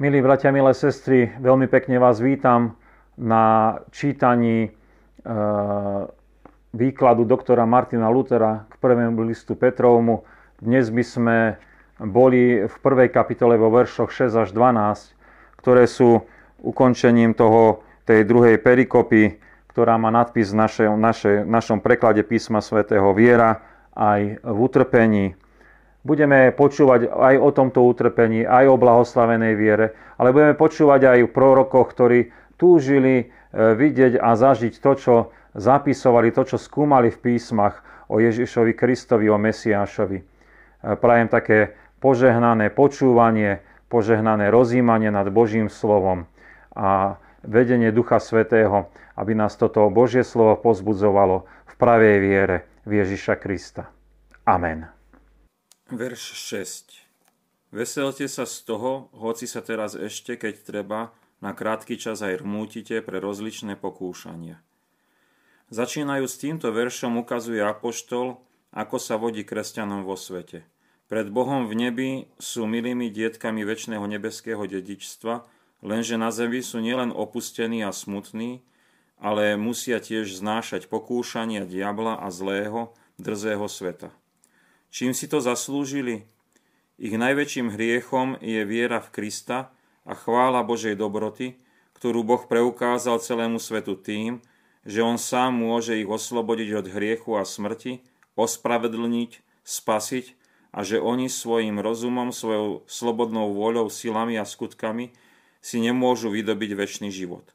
Milí bratia, milé sestry, veľmi pekne vás vítam na čítaní výkladu doktora Martina Luthera k prvému listu Petrovmu. Dnes by sme boli v prvej kapitole vo veršoch 6 až 12, ktoré sú ukončením tej druhej perikopy, ktorá má nadpis v našom preklade písma svätého viera aj v utrpení. Budeme počúvať aj o tomto utrpení, aj o blahoslavenej viere, ale budeme počúvať aj o prorokoch, ktorí túžili vidieť a zažiť to, čo zapisovali, to, čo skúmali v písmach o Ježišovi Kristovi, o Mesiášovi. Prajem také požehnané počúvanie, požehnané rozjímanie nad Božím slovom a vedenie Ducha Svätého, aby nás toto Božie slovo pozbudzovalo v pravej viere v Ježiša Krista. Amen. Verš 6. Veselte sa z toho, hoci sa teraz ešte, keď treba, na krátky čas aj rmútite pre rozličné pokúšania. Začínajúc týmto veršom ukazuje Apoštol, ako sa vodí kresťanom vo svete. Pred Bohom v nebi sú milými dietkami večného nebeského dedičstva, lenže na zemi sú nielen opustení a smutní, ale musia tiež znášať pokúšania diabla a zlého, drzého sveta. Čím si to zaslúžili? Ich najväčším hriechom je viera v Krista a chvála Božej dobroty, ktorú Boh preukázal celému svetu tým, že On sám môže ich oslobodiť od hriechu a smrti, ospravedlniť, spasiť a že oni svojim rozumom, svojou slobodnou vôľou, silami a skutkami si nemôžu vydobiť večný život.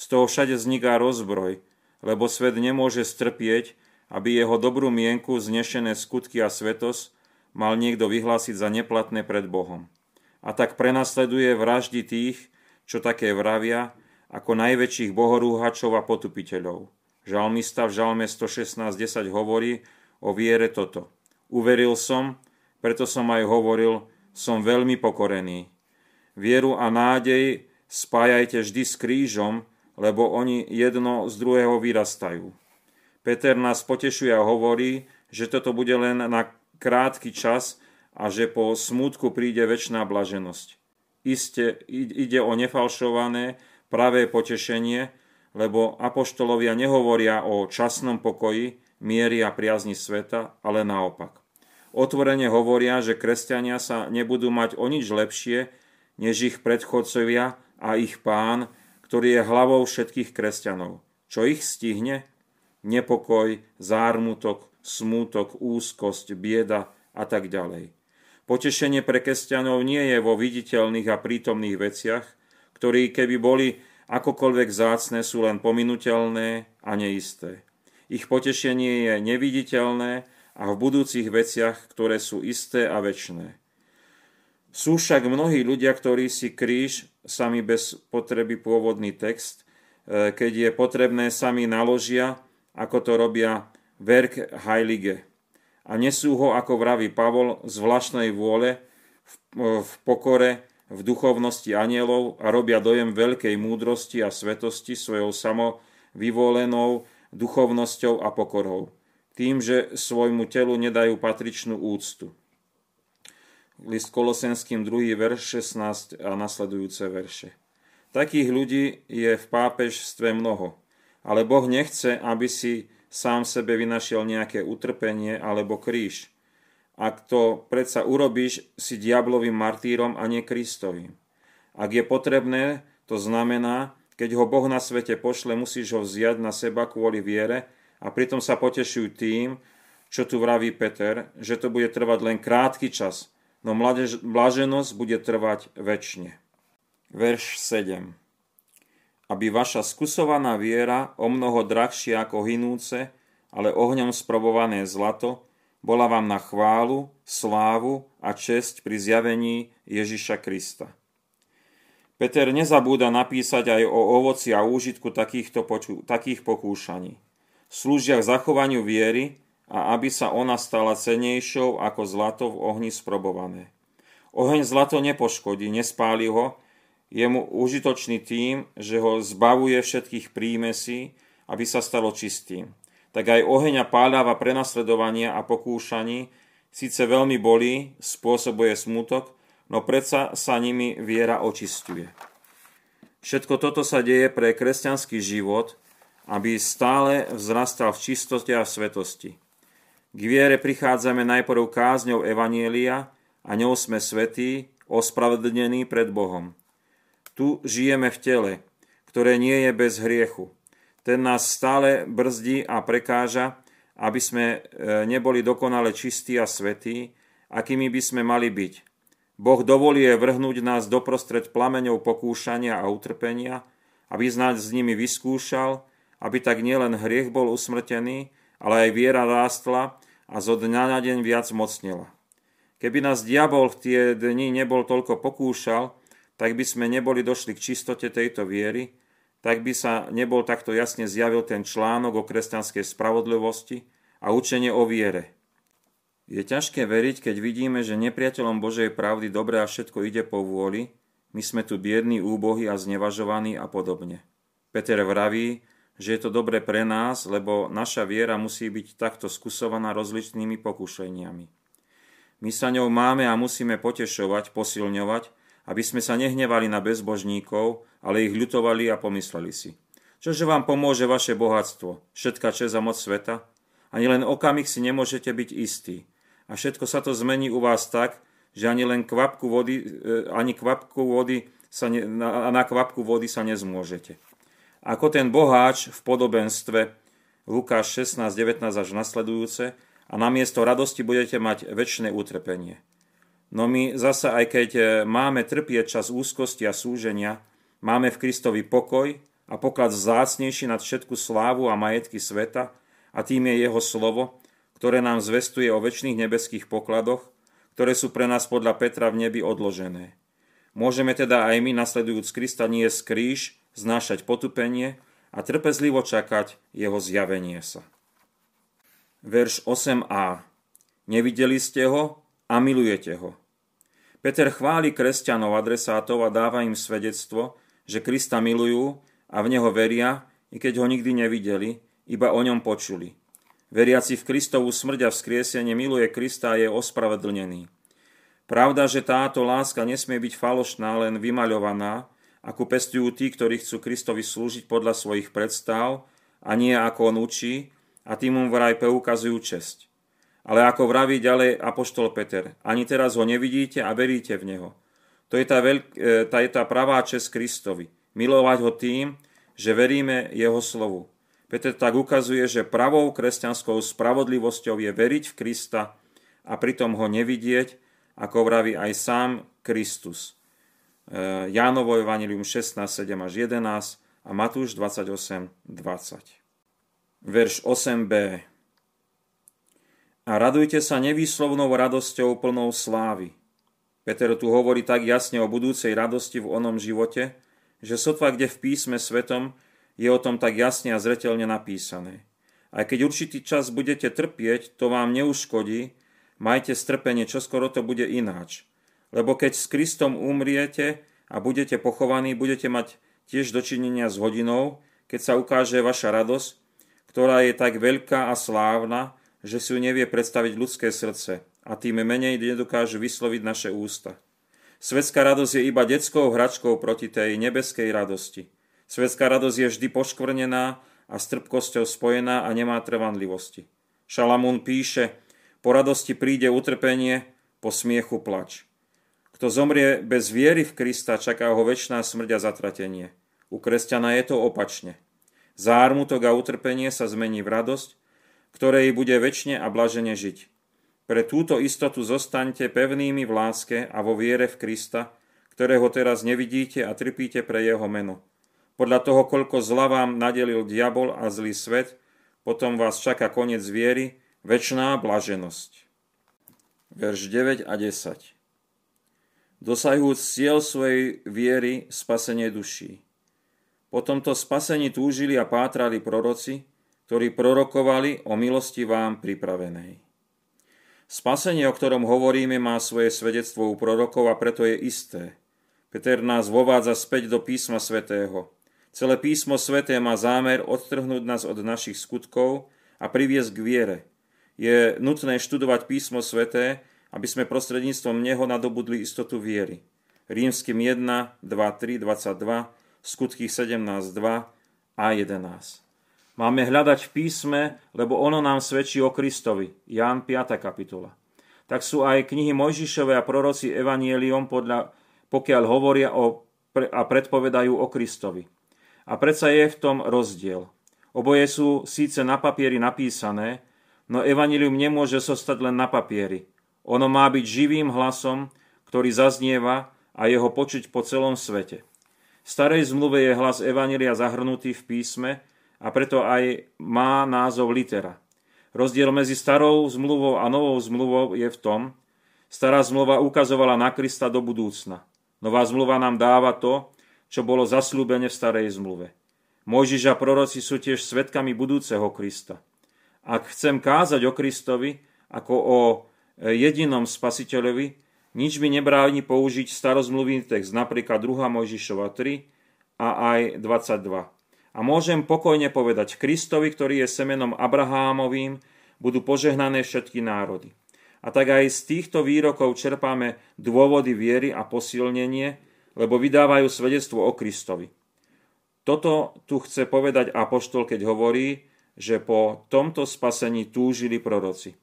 Z toho všade vzniká rozbroj, lebo svet nemôže strpieť, aby jeho dobrú mienku, znešené skutky a svetosť mal niekto vyhlásiť za neplatné pred Bohom. A tak prenasleduje vraždy tých, čo také vravia, ako najväčších bohorúhačov a potupiteľov. Žalmista v Žalme 116:10 hovorí o viere toto. Uveril som, preto som aj hovoril, som veľmi pokorený. Vieru a nádej spájajte vždy s krížom, lebo oni jedno z druhého vyrastajú. Peter nás potešuje a hovorí, že toto bude len na krátky čas a že po smútku príde večná blaženosť. Iste ide o nefalšované pravé potešenie, lebo apoštolovia nehovoria o časnom pokoji, miery a priazni sveta, ale naopak. Otvorene hovoria, že kresťania sa nebudú mať o nič lepšie, než ich predchodcovia a ich Pán, ktorý je hlavou všetkých kresťanov. Čo ich stihne? Nepokoj, zármutok, smútok, úzkosť, bieda a tak ďalej. Potešenie pre kresťanov nie je vo viditeľných a prítomných veciach, ktoré keby boli akokoľvek vzácne, sú len pominuteľné a neisté. Ich potešenie je neviditeľné a v budúcich veciach, ktoré sú isté a večné. Sú však mnohí ľudia, ktorí si kríž sami bez potreby pôvodný text, keď je potrebné, sami naložia, ako to robia Werk Heilige. A nesú ho, ako vraví Pavol, z vlastnej vôle, v pokore, v duchovnosti anielov a robia dojem veľkej múdrosti a svetosti svojou samovyvolenou duchovnosťou a pokorou, tým, že svojmu telu nedajú patričnú úctu. List Kolosenským 2. verš 16 a nasledujúce verše. Takých ľudí je v pápežstve mnoho. Ale Boh nechce, aby si sám sebe vynašiel nejaké utrpenie alebo kríž. Ak to predsa urobíš, si diablovým martýrom a nie Kristovým. Ak je potrebné, to znamená, keď ho Boh na svete pošle, musíš ho vziať na seba kvôli viere a pritom sa potešuj tým, čo tu vraví Peter, že to bude trvať len krátky čas, no blaženosť bude trvať večne. Verš 7. Aby vaša skúsovaná viera, omnoho drahšia ako hinúce, ale ohňom sprobované zlato, bola vám na chválu, slávu a česť pri zjavení Ježiša Krista. Peter nezabúda napísať aj o ovoci a úžitku takých pokúšaní. Slúžia k zachovaniu viery a aby sa ona stala cennejšou ako zlato v ohni sprobované. Oheň zlato nepoškodí, nespáli ho, je mu užitočný tým, že ho zbavuje všetkých prímesí, aby sa stalo čistým. Tak aj oheň a páľava prenasledovania a pokúšaní síce veľmi bolí, spôsobuje smutok, no no predsa sa nimi viera očisťuje. Všetko toto sa deje pre kresťanský život, aby stále vzrastal v čistote a v svetosti. K viere prichádzame najprv kázňou Evanielia a ňou sme svätí, ospravedlnení pred Bohom. Tu žijeme v tele, ktoré nie je bez hriechu. Ten nás stále brzdí a prekáža, aby sme neboli dokonale čistí a svätí, akými by sme mali byť. Boh dovolí vrhnúť nás doprostred plameňov pokúšania a utrpenia, aby nás s nimi vyskúšal, aby tak nielen hriech bol usmrtený, ale aj viera rástla a zo dňa na deň viac mocnila. Keby nás diabol v tie dni nebol toľko pokúšal, tak by sme neboli došli k čistote tejto viery, tak by sa nebol takto jasne zjavil ten článok o kresťanskej spravodlivosti a učenie o viere. Je ťažké veriť, keď vidíme, že nepriateľom Božej pravdy dobre a všetko ide po vôli, my sme tu biední, úbohí a znevažovaní a podobne. Peter vraví, že je to dobre pre nás, lebo naša viera musí byť takto skúsovaná rozličnými pokušeniami. My sa ňou máme a musíme potešovať, posilňovať, aby sme sa nehnevali na bezbožníkov, ale ich ľutovali a pomysleli si: čože vám pomôže vaše bohatstvo, všetka česť a moc sveta? Ani len okamih si nemôžete byť istí. A všetko sa to zmení u vás tak, že na kvapku vody sa nezmôžete. Ako ten boháč v podobenstve Lukáš 16:19 až nasledujúce, a namiesto radosti budete mať večné utrpenie. No my zasa, aj keď máme trpieť čas úzkosti a súženia, máme v Kristovi pokoj a poklad vzácnejší nad všetku slávu a majetky sveta, a tým je jeho slovo, ktoré nám zvestuje o večných nebeských pokladoch, ktoré sú pre nás podľa Petra v nebi odložené. Môžeme teda aj my, nasledujúc Krista, niesť kríž, znášať potupenie a trpezlivo čakať jeho zjavenie sa. Verš 8a. Nevideli ste ho a milujete ho. Peter chváli kresťanov, adresátov a dáva im svedectvo, že Krista milujú a v neho veria, i keď ho nikdy nevideli, iba o ňom počuli. Veriaci v Kristovu smrť a vzkriesenie miluje Krista a je ospravedlnený. Pravda, že táto láska nesmie byť falošná, len vymaľovaná, ako pestujú tí, ktorí chcú Kristovi slúžiť podľa svojich predstav a nie ako on učí, a tým mu vraj preukazujú česť. Ale ako vraví ďalej apoštol Peter, ani teraz ho nevidíte a veríte v neho. To je tá pravá česť Kristovi, milovať ho tým, že veríme jeho slovu. Peter tak ukazuje, že pravou kresťanskou spravodlivosťou je veriť v Krista a pritom ho nevidieť, ako vraví aj sám Kristus. Jánovo evanjelium 16:7-11 a Matúš 28:20. Verš 8b. A radujte sa nevýslovnou radosťou plnou slávy. Peter tu hovorí tak jasne o budúcej radosti v onom živote, že sotva kde v písme svetom je o tom tak jasne a zreteľne napísané. Aj keď určitý čas budete trpieť, to vám neuškodí, majte strpenie, čoskoro to bude ináč. Lebo keď s Kristom umriete a budete pochovaní, budete mať tiež dočinenia s hodinou, keď sa ukáže vaša radosť, ktorá je tak veľká a slávna, že si ju nevie predstaviť ľudské srdce a tým menej nedokážu vysloviť naše ústa. Svetská radosť je iba detskou hračkou proti tej nebeskej radosti. Svetská radosť je vždy poškvrnená a s trpkosťou spojená a nemá trvanlivosti. Šalamún píše: po radosti príde utrpenie, po smiechu plač. Kto zomrie bez viery v Krista, čaká ho večná smrť a zatratenie. U kresťana je to opačne. Zármutok a utrpenie sa zmení v radosť, ktorej bude večne a blažene žiť. Pre túto istotu zostaňte pevnými v láske a vo viere v Krista, ktorého teraz nevidíte a trpíte pre jeho meno. Podľa toho, koľko zla vám nadelil diabol a zlý svet, potom vás čaká koniec viery, večná blaženosť. Verš 9 a 10. Dosahujúc cieľ svojej viery, spasenie duší. Po tomto spasení túžili a pátrali proroci, ktorí prorokovali o milosti vám pripravenej. Spasenie, o ktorom hovoríme, má svoje svedectvo u prorokov a preto je isté. Peter nás vovádza späť do písma svätého. Celé písmo sväté má zámer odtrhnúť nás od našich skutkov a priviesť k viere. Je nutné študovať písmo sväté, aby sme prostredníctvom neho nadobudli istotu viery. Rímskym 1, 2, 3, 22, Skutky 17, 2 a 11. Máme hľadať v písme, lebo ono nám svedčí o Kristovi. Ján 5. kapitola. Tak sú aj knihy Mojžišove a proroci Evangelium, pokiaľ hovoria a predpovedajú o Kristovi. A predsa je v tom rozdiel. Oboje sú síce na papieri napísané, no Evangelium nemôže zostať len na papieri. Ono má byť živým hlasom, ktorý zaznieva a jeho počuť po celom svete. V starej zmluve je hlas Evanjelia zahrnutý v písme a preto aj má názov litera. Rozdiel medzi starou zmluvou a novou zmluvou je v tom, stará zmluva ukazovala na Krista do budúcna. Nová zmluva nám dáva to, čo bolo zasľúbené v starej zmluve. Mojžiš a proroci sú tiež svedkami budúceho Krista. Ak chcem kázať o Kristovi ako o jedinom spasiteľovi, nič mi nebráni použiť starozmluvný text, napríklad 2. Mojžišova 3 a aj 22. A môžem pokojne povedať, Kristovi, ktorý je semenom Abrahámovým, budú požehnané všetky národy. A tak aj z týchto výrokov čerpáme dôvody viery a posilnenie, lebo vydávajú svedectvo o Kristovi. Toto tu chce povedať apoštol, keď hovorí, že po tomto spasení túžili proroci.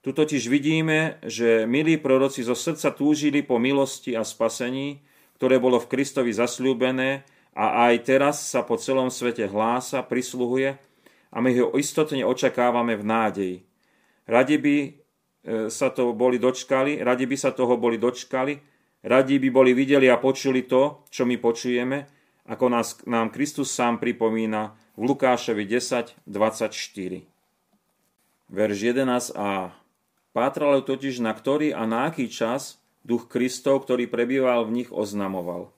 Tu totiž vidíme, že milí proroci zo srdca túžili po milosti a spasení, ktoré bolo v Kristovi zasľúbené a aj teraz sa po celom svete hlása, prisluhuje a my ho istotne očakávame v nádeji. Radi by sa toho boli dočkali, radi by boli videli a počuli to, čo my počujeme, ako nám Kristus sám pripomína v Lukášovi 10, 24. Verš 11a. Pátrali totiž, na ktorý a na aký čas duch Kristov, ktorý prebýval v nich, oznamoval.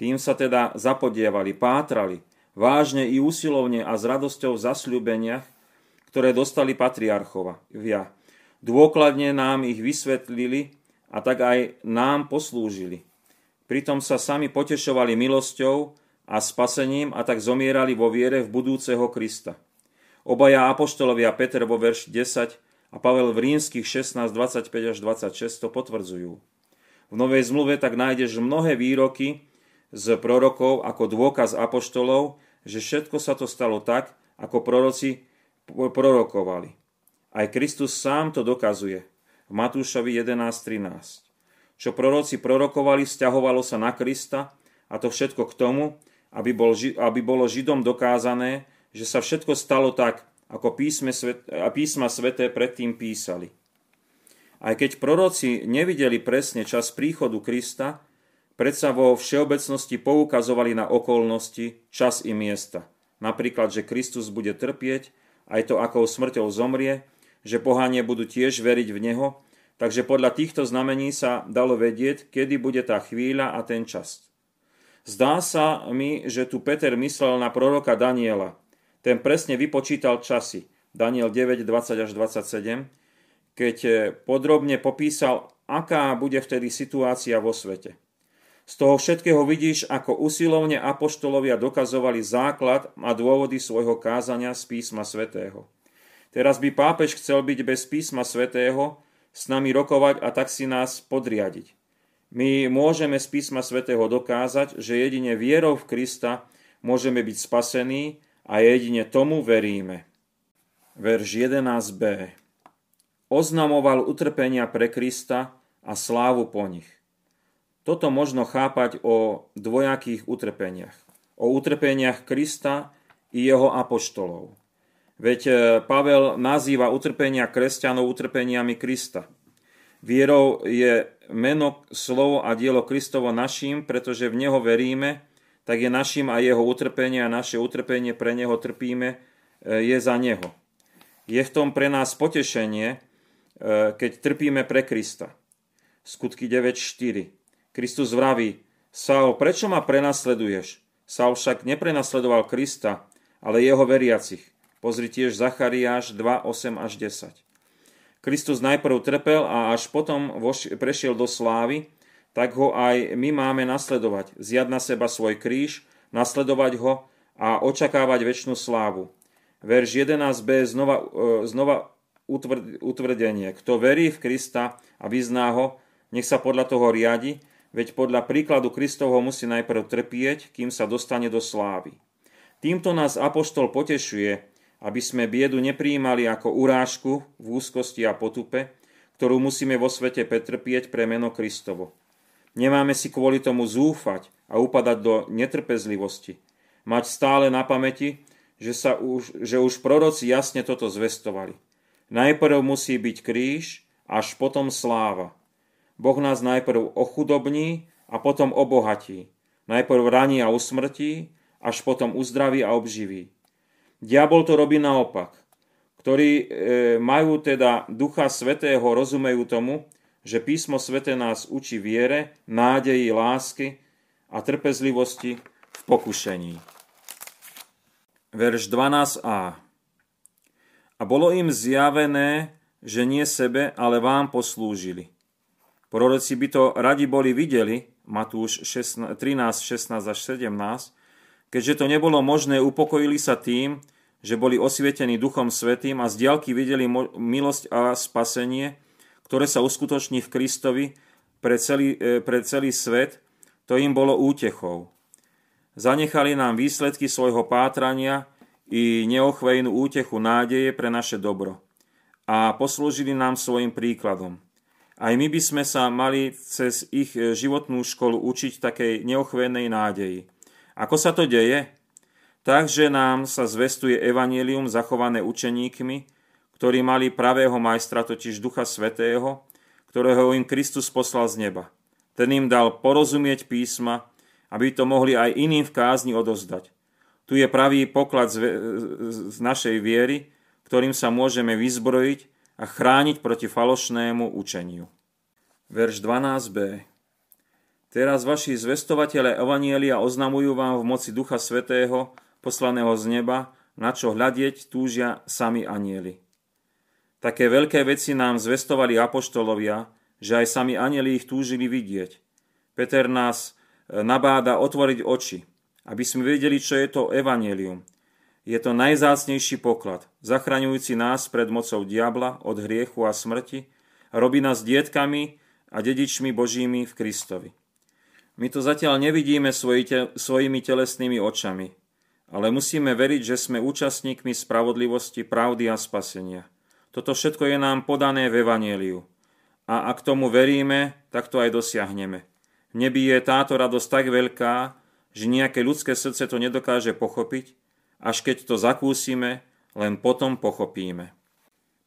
Tým sa teda zapodievali, pátrali, vážne i usilovne a s radosťou v zasľúbeniach, ktoré dostali patriarchovia. Dôkladne nám ich vysvetlili a tak aj nám poslúžili. Pritom sa sami potešovali milosťou a spasením a tak zomierali vo viere v budúceho Krista. Obaja apoštolovia, Peter vo verši 10 a Pavel v Rímskych 16, 25 až 26 to potvrdzujú. V Novej zmluve tak nájdeš mnohé výroky z prorokov ako dôkaz apoštolov, že všetko sa to stalo tak, ako proroci prorokovali. Aj Kristus sám to dokazuje v Matúšovi 11.13. Čo proroci prorokovali, sťahovalo sa na Krista, a to všetko k tomu, aby bolo Židom dokázané, že sa všetko stalo tak, ako písma sväté predtým písali. Aj keď proroci nevideli presne čas príchodu Krista, predsa vo všeobecnosti poukazovali na okolnosti, čas i miesta. Napríklad, že Kristus bude trpieť, aj to, akou smrťou zomrie, že pohanie budú tiež veriť v neho, takže podľa týchto znamení sa dalo vedieť, kedy bude tá chvíľa a ten čas. Zdá sa mi, že tu Peter myslel na proroka Daniela. Ten presne vypočítal časy, Daniel 9, 20 až 27, keď podrobne popísal, aká bude vtedy situácia vo svete. Z toho všetkého vidíš, ako usilovne apoštolovia dokazovali základ a dôvody svojho kázania z písma svätého. Teraz by pápež chcel byť bez písma svätého, s nami rokovať a tak si nás podriadiť. My môžeme z písma svätého dokázať, že jedine vierou v Krista môžeme byť spasení, a jedine tomu veríme. Verš 11b. Oznamoval utrpenia pre Krista a slávu po nich. Toto možno chápať o dvojakých utrpeniach. O utrpeniach Krista i jeho apoštolov. Veď Pavel nazýva utrpenia kresťanov utrpeniami Krista. Vierou je meno, slovo a dielo Kristovo naším, pretože v neho veríme, tak je našim a jeho utrpenie a naše utrpenie pre neho trpíme, je za neho. Je v tom pre nás potešenie, keď trpíme pre Krista. Skutky 9.4. Kristus vraví, Saul, prečo ma prenasleduješ? Saul však neprenasledoval Krista, ale jeho veriacich. Pozri tiež Zachariáš 2.8 až 10. Kristus najprv trpel a až potom prešiel do slávy, tak ho aj my máme nasledovať, zjať na seba svoj kríž, nasledovať ho a očakávať večnú slávu. Verš 11b znova utvrdenie. Kto verí v Krista a vyzná ho, nech sa podľa toho riadi, veď podľa príkladu Kristovho musí najprv trpieť, kým sa dostane do slávy. Týmto nás apoštol potešuje, aby sme biedu neprijímali ako urážku v úzkosti a potupe, ktorú musíme vo svete pretrpieť pre meno Kristovo. Nemáme si kvôli tomu zúfať a upadať do netrpezlivosti. Mať stále na pamäti, že už proroci jasne toto zvestovali. Najprv musí byť kríž, až potom sláva. Boh nás najprv ochudobní a potom obohatí. Najprv raní a usmrtí, až potom uzdraví a obživí. Diabol to robí naopak. Ktorí majú teda Ducha Svätého, rozumejú tomu, že Písmo Sväté nás učí viere, nádeji, lásky a trpezlivosti v pokušení. Verš 12a. A bolo im zjavené, že nie sebe, ale vám poslúžili. Proroci by to radi boli videli, Matúš 13:16-17, keďže to nebolo možné, upokojili sa tým, že boli osvietení Duchom Svätým a z diaľky videli milosť a spasenie, ktoré sa uskutoční v Kristovi pre celý svet, to im bolo útechou. Zanechali nám výsledky svojho pátrania i neochvejnú útechu nádeje pre naše dobro a poslúžili nám svojim príkladom. Aj my by sme sa mali cez ich životnú školu učiť takej neochvejnej nádeji. Ako sa to deje? Takže nám sa zvestuje evanjelium zachované učeníkmi, ktorí mali pravého majstra, totiž Ducha Svätého, ktorého im Kristus poslal z neba. Ten im dal porozumieť písma, aby to mohli aj iným v kázni odozdať. Tu je pravý poklad z našej viery, ktorým sa môžeme vyzbrojiť a chrániť proti falošnému učeniu. Verš 12b. Teraz vaši zvestovatelia evanjelia oznamujú vám v moci Ducha Svätého, poslaného z neba, na čo hľadieť túžia sami anjeli. Také veľké veci nám zvestovali apoštolovia, že aj sami anjeli ich túžili vidieť. Peter nás nabáda otvoriť oči, aby sme vedeli, čo je to evanjelium. Je to najzácnejší poklad, zachraňujúci nás pred mocou diabla od hriechu a smrti, robí nás dietkami a dedičmi Božími v Kristovi. My to zatiaľ nevidíme svojimi telesnými očami, ale musíme veriť, že sme účastníkmi spravodlivosti, pravdy a spasenia. Toto všetko je nám podané v evanjeliu. A ak tomu veríme, tak to aj dosiahneme. V nebi je táto radosť tak veľká, že nejaké ľudské srdce to nedokáže pochopiť, až keď to zakúsime, len potom pochopíme.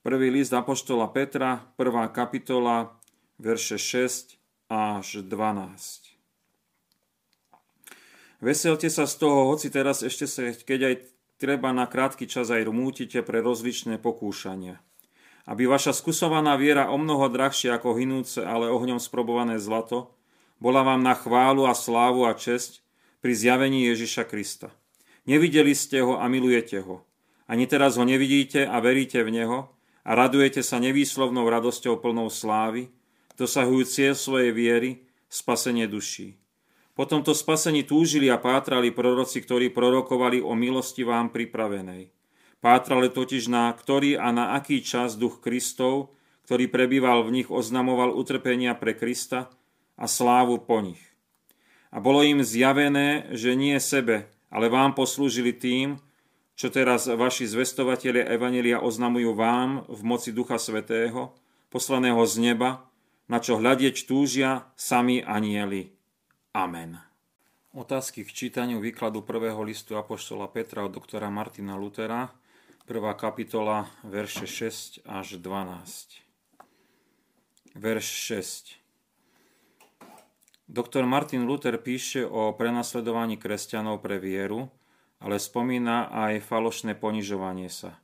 Prvý list apoštola Petra, 1. kapitola, verše 6 až 12. Veselte sa z toho, hoci teraz ešte sa, keď aj treba na krátky čas aj rmútite pre rozličné pokúšania. Aby vaša skúsovaná viera omnoho drahšia ako hinúce, ale ohňom sprobované zlato, bola vám na chválu a slávu a česť pri zjavení Ježiša Krista. Nevideli ste ho a milujete ho. Ani teraz ho nevidíte a veríte v neho a radujete sa nevýslovnou radosťou plnou slávy, dosahujú cieľ svojej viery, spasenie duší. Po tomto spasení túžili a pátrali proroci, ktorí prorokovali o milosti vám pripravenej. Pátrali totiž na ktorý a na aký čas Duch Kristov, ktorý prebýval v nich, oznamoval utrpenia pre Krista a slávu po nich. A bolo im zjavené, že nie sebe, ale vám poslúžili tým, čo teraz vaši zvestovatelia evanjelia oznamujú vám v moci Ducha Svätého, poslaného z neba, na čo hľadieť túžia sami anjeli. Amen. Otázky k čítaniu výkladu prvého listu apoštola Petra od doktora Martina Luthera, 1. kapitola, verše 6 až 12. Verš 6. Doktor Martin Luther píše o prenasledovaní kresťanov pre vieru, ale spomína aj falošné ponižovanie sa,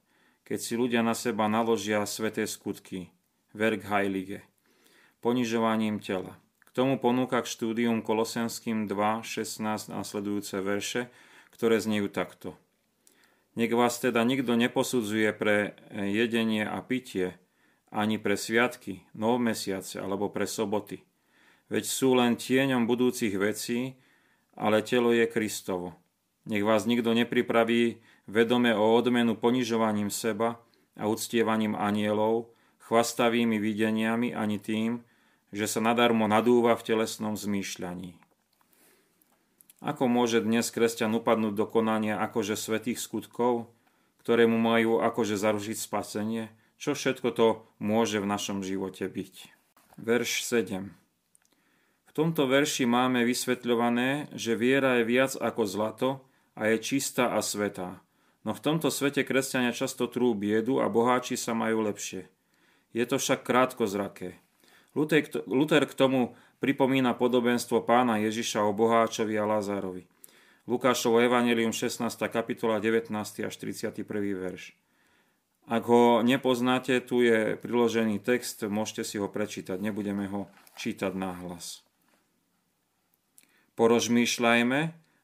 keď si ľudia na seba naložia sveté skutky, Werk Heilige, ponižovaním tela. K tomu ponúka k štúdium Kolosenským 2:16 nasledujúce verše, ktoré znejú takto. Nech vás teda nikto neposudzuje pre jedenie a pitie, ani pre sviatky, novomesiace alebo pre soboty. Veď sú len tieňom budúcich vecí, ale telo je Kristovo. Nech vás nikto nepripraví vedome o odmenu ponižovaním seba a uctievaním anielov, chvastavými videniami ani tým, že sa nadarmo nadúva v telesnom zmýšľaní. Ako môže dnes kresťan upadnúť do konania akože svätých skutkov, ktoré mu majú akože zaručiť spasenie? Čo všetko to môže v našom živote byť? Verš 7. V tomto verši máme vysvetľované, že viera je viac ako zlato a je čistá a svätá. No v tomto svete kresťania často trú biedu a boháči sa majú lepšie. Je to však krátkozraké. Luther k tomu pripomína podobenstvo pána Ježiša o boháčovi a Lázarovi. Lukášovo evanjelium 16. kapitola 19. až 31. verš. Ak ho nepoznáte, tu je priložený text, môžete si ho prečítať, nebudeme ho čítať nahlas. Porozmýšľajme,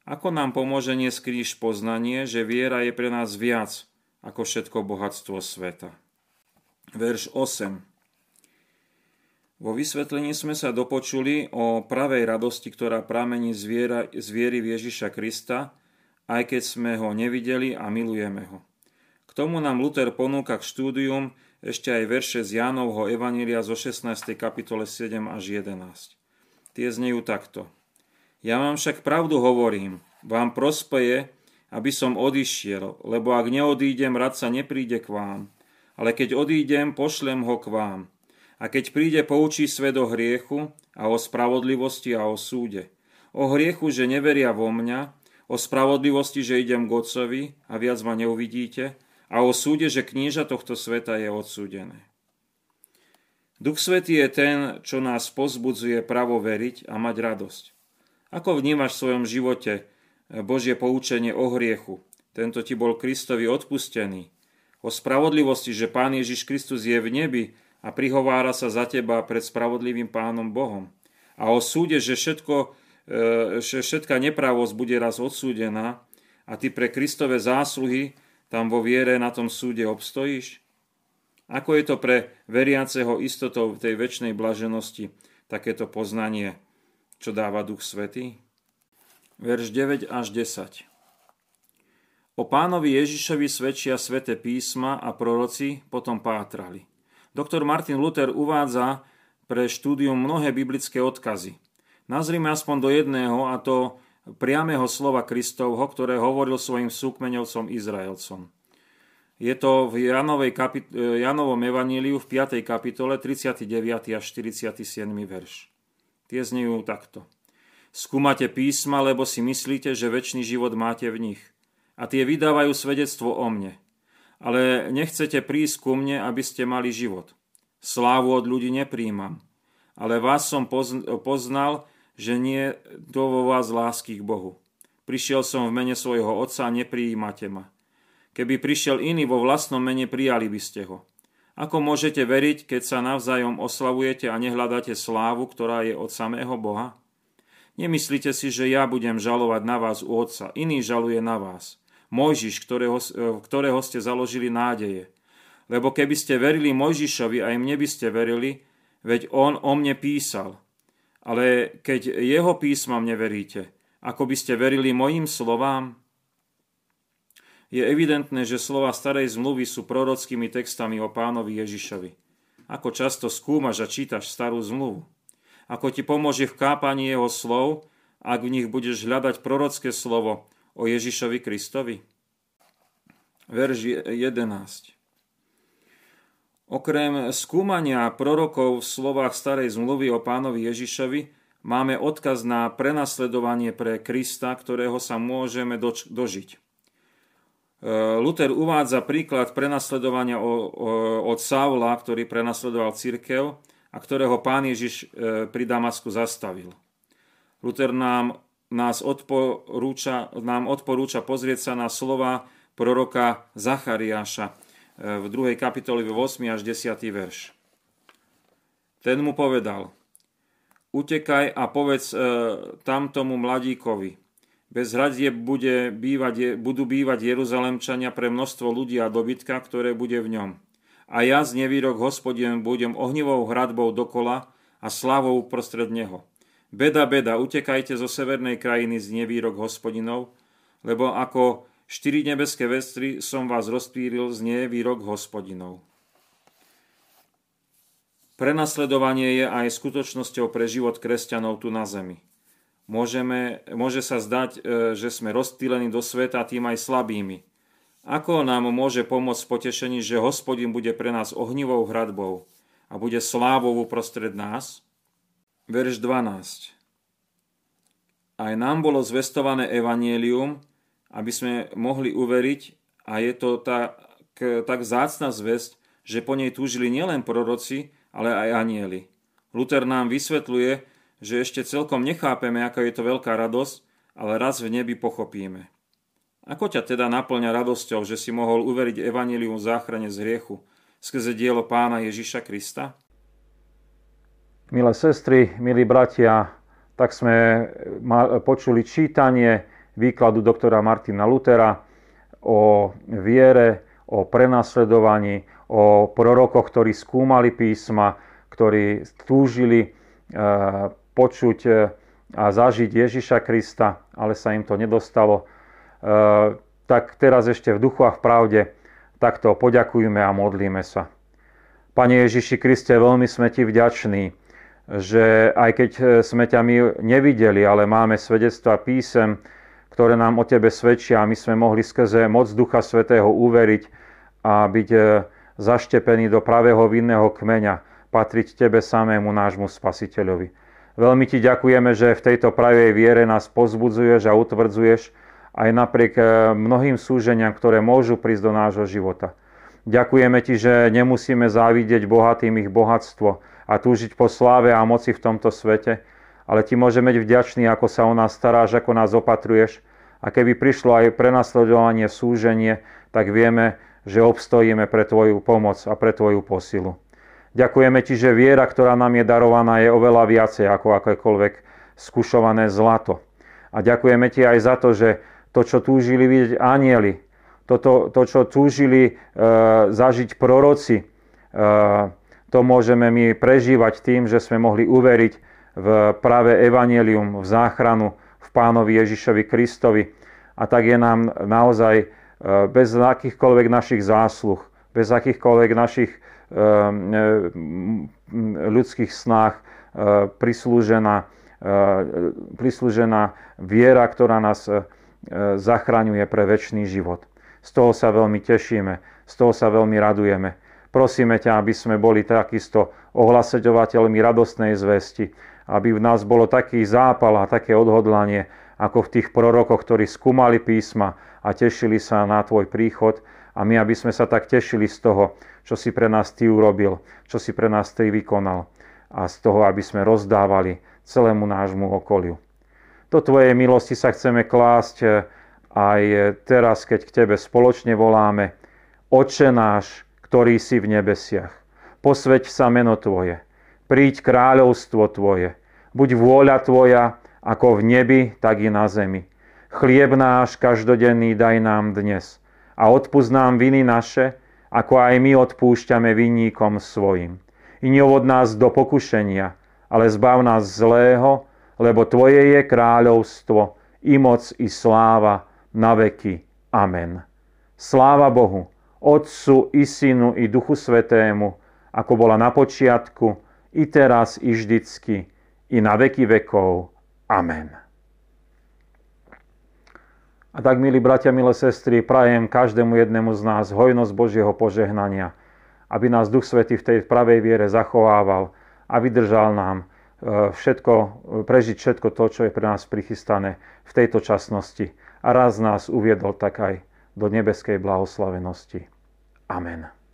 ako nám pomôže neskríž poznanie, že viera je pre nás viac ako všetko bohatstvo sveta. Verš 8. Vo vysvetlení sme sa dopočuli o pravej radosti, ktorá pramení z viery v Ježiša Krista, aj keď sme ho nevideli a milujeme ho. K tomu nám Luther ponúka k štúdium ešte aj verše z Jánovho evanília zo 16. kapitole 7 až 11. Tie znejú takto. Ja vám však pravdu hovorím, vám prospeje, aby som odišiel, lebo ak neodídem, radca nepríde k vám. Ale keď odídem, pošlem ho k vám. A keď príde, poučí svet o hriechu a o spravodlivosti a o súde. O hriechu, že neveria vo mňa, o spravodlivosti, že idem k Otcovi a viac ma neuvidíte, a o súde, že knieža tohto sveta je odsúdené. Duch Svätý je ten, čo nás pozbudzuje pravo veriť a mať radosť. Ako vnímaš v svojom živote Božie poučenie o hriechu? Tento ti bol Kristovi odpustený. O spravodlivosti, že Pán Ježiš Kristus je v nebi a prihovára sa za teba pred spravodlivým Pánom Bohom. A o súde, že všetka nepravosť bude raz odsúdená a ty pre Kristove zásluhy tam vo viere na tom súde obstojíš? Ako je to pre veriaceho istotou tej večnej blaženosti takéto poznanie, čo dáva Duch Svätý? Verš 9 až 10. O pánovi Ježišovi svedčia sväté písma a proroci potom pátrali. Doktor Martin Luther uvádza pre štúdium mnohé biblické odkazy. Nazrime aspoň do jedného, a to priameho slova Kristovho, ktoré hovoril svojim súkmeňovcom Izraelcom. Je to v Jánovom evaníliu v 5. kapitole 39. až 47. verš. Tie znejú takto. Skúmate písma, lebo si myslíte, že večný život máte v nich. A tie vydávajú svedectvo o mne. Ale nechcete prísť ku mne, aby ste mali život. Slávu od ľudí nepríjmam. Ale vás som poznal, že nie do vo vás lásky k Bohu. Prišiel som v mene svojho Otca, neprijímate ma. Keby prišiel iný vo vlastnom mene, prijali by ste ho. Ako môžete veriť, keď sa navzájom oslavujete a nehľadáte slávu, ktorá je od samého Boha? Nemyslíte si, že ja budem žalovať na vás u Otca. Iný žaluje na vás. Mojžiš, ktorého ste založili nádeje. Lebo keby ste verili Mojžišovi, aj mne by ste verili, veď on o mne písal. Ale keď jeho písmam neveríte, ako by ste verili mojim slovám? Je evidentné, že slova starej zmluvy sú prorockými textami o pánovi Ježišovi. Ako často skúmaš a čítaš starú zmluvu? Ako ti pomôže v chápaní jeho slov, ak v nich budeš hľadať prorocké slovo o Ježišovi Kristovi? Verš 11. Okrem skúmania prorokov v slovách starej zmluvy o pánovi Ježišovi máme odkaz na prenasledovanie pre Krista, ktorého sa môžeme dožiť. Luther uvádza príklad prenasledovania od Saula, ktorý prenasledoval cirkev a ktorého pán Ježiš pri Damasku zastavil. Luther nám odporúča pozrieť sa na slova proroka Zachariáša v 2. kapitole 8. až 10. verš. Ten mu povedal: Utekaj a povedz tamtomu mladíkovi, bez hradzieb budú bývať Jeruzalemčania pre množstvo ľudí a dobytka, ktoré bude v ňom. A ja z nevýrok Hospodin budem ohnivou hradbou dokola a slávou prostred neho. Beda, beda, utekajte zo severnej krajiny z nevýrok Hospodinov, lebo ako 4 nebeské vestry som vás rozptýlil, znie výrok Hospodinov. Prenasledovanie je aj skutočnosťou pre život kresťanov tu na zemi. Môže sa zdať, že sme rozptýlení do sveta, tým aj slabými. Ako nám môže pomôcť v potešení, že Hospodin bude pre nás ohnivou hradbou a bude slávou uprostred nás? Verš 12. Aj nám bolo zvestované evanjelium, aby sme mohli uveriť, a je to tak vzácna zvesť, že po nej túžili nielen proroci, ale aj anjeli. Luther nám vysvetľuje, že ešte celkom nechápeme, aká je to veľká radosť, ale raz v nebi pochopíme. Ako ťa teda naplňa radosťou, že si mohol uveriť evanjeliu v záchrane z hriechu skrze dielo Pána Ježiša Krista? Milé sestry, milí bratia, tak sme počuli čítanie výkladu doktora Martina Luthera o viere, o prenasledovaní, o prorokoch, ktorí skúmali písma, ktorí túžili počuť a zažiť Ježiša Krista, ale sa im to nedostalo. Tak teraz ešte v duchu a v pravde takto poďakujme a modlíme sa. Pane Ježiši Kriste, veľmi sme ti vďační, že aj keď sme ťa my nevideli, ale máme svedectvá písem, ktoré nám o tebe svedčia, a my sme mohli skrze moc Ducha Svätého uveriť a byť zaštepení do pravého vinného kmeňa, patriť tebe samému, nášmu Spasiteľovi. Veľmi ti ďakujeme, že v tejto pravej viere nás pozbudzuješ a utvrdzuješ aj napriek mnohým súženiam, ktoré môžu prísť do nášho života. Ďakujeme ti, že nemusíme závidieť bohatým ich bohatstvo a túžiť po sláve a moci v tomto svete, ale ti môžeme byť vďační, ako sa o nás staráš, ako nás opatruješ. A keby prišlo aj prenasledovanie, súženie, tak vieme, že obstojíme pre tvoju pomoc a pre tvoju posilu. Ďakujeme ti, že viera, ktorá nám je darovaná, je oveľa viacej ako akékoľvek skúšované zlato. A ďakujeme ti aj za to, že to, čo túžili vidieť anjeli, to, čo túžili zažiť proroci, to môžeme my prežívať tým, že sme mohli uveriť v práve evanjelium, v záchranu, v Pánovi Ježišovi Kristovi. A tak je nám naozaj bez akýchkoľvek našich zásluh, bez akýchkoľvek našich ľudských snách prislúžená viera, ktorá nás zachraňuje pre večný život. Z toho sa veľmi tešíme, z toho sa veľmi radujeme. Prosíme ťa, aby sme boli takisto ohlasovateľmi radostnej zvesti, aby v nás bolo taký zápal a také odhodlanie, ako v tých prorokoch, ktorí skúmali písma a tešili sa na tvoj príchod, a my, aby sme sa tak tešili z toho, čo si pre nás ty urobil, čo si pre nás ty vykonal, a z toho, aby sme rozdávali celému nášmu okoliu. Do tvojej milosti sa chceme klásť aj teraz, keď k tebe spoločne voláme: Otče náš, ktorý si v nebesiach, posväť sa meno tvoje, príď kráľovstvo tvoje, buď vôľa tvoja ako v nebi, tak i na zemi. Chlieb náš každodenný daj nám dnes a odpusť nám viny naše, ako aj my odpúšťame vinníkom svojim. I neuvod nás do pokušenia, ale zbav nás zlého, lebo tvoje je kráľovstvo, i moc, i sláva na veky. Amen. Sláva Bohu, Otcu i Synu i Duchu Svätému, ako bola na počiatku, i teraz, i vždycky, i na veky vekov. Amen. A tak, milí bratia, milé sestry, prajem každému jednému z nás hojnosť Božieho požehnania, aby nás Duch Svätý v tej pravej viere zachovával a vydržal nám prežiť všetko to, čo je pre nás prichystané v tejto časnosti. A raz nás uviedol tak aj do nebeskej blahoslavenosti. Amen.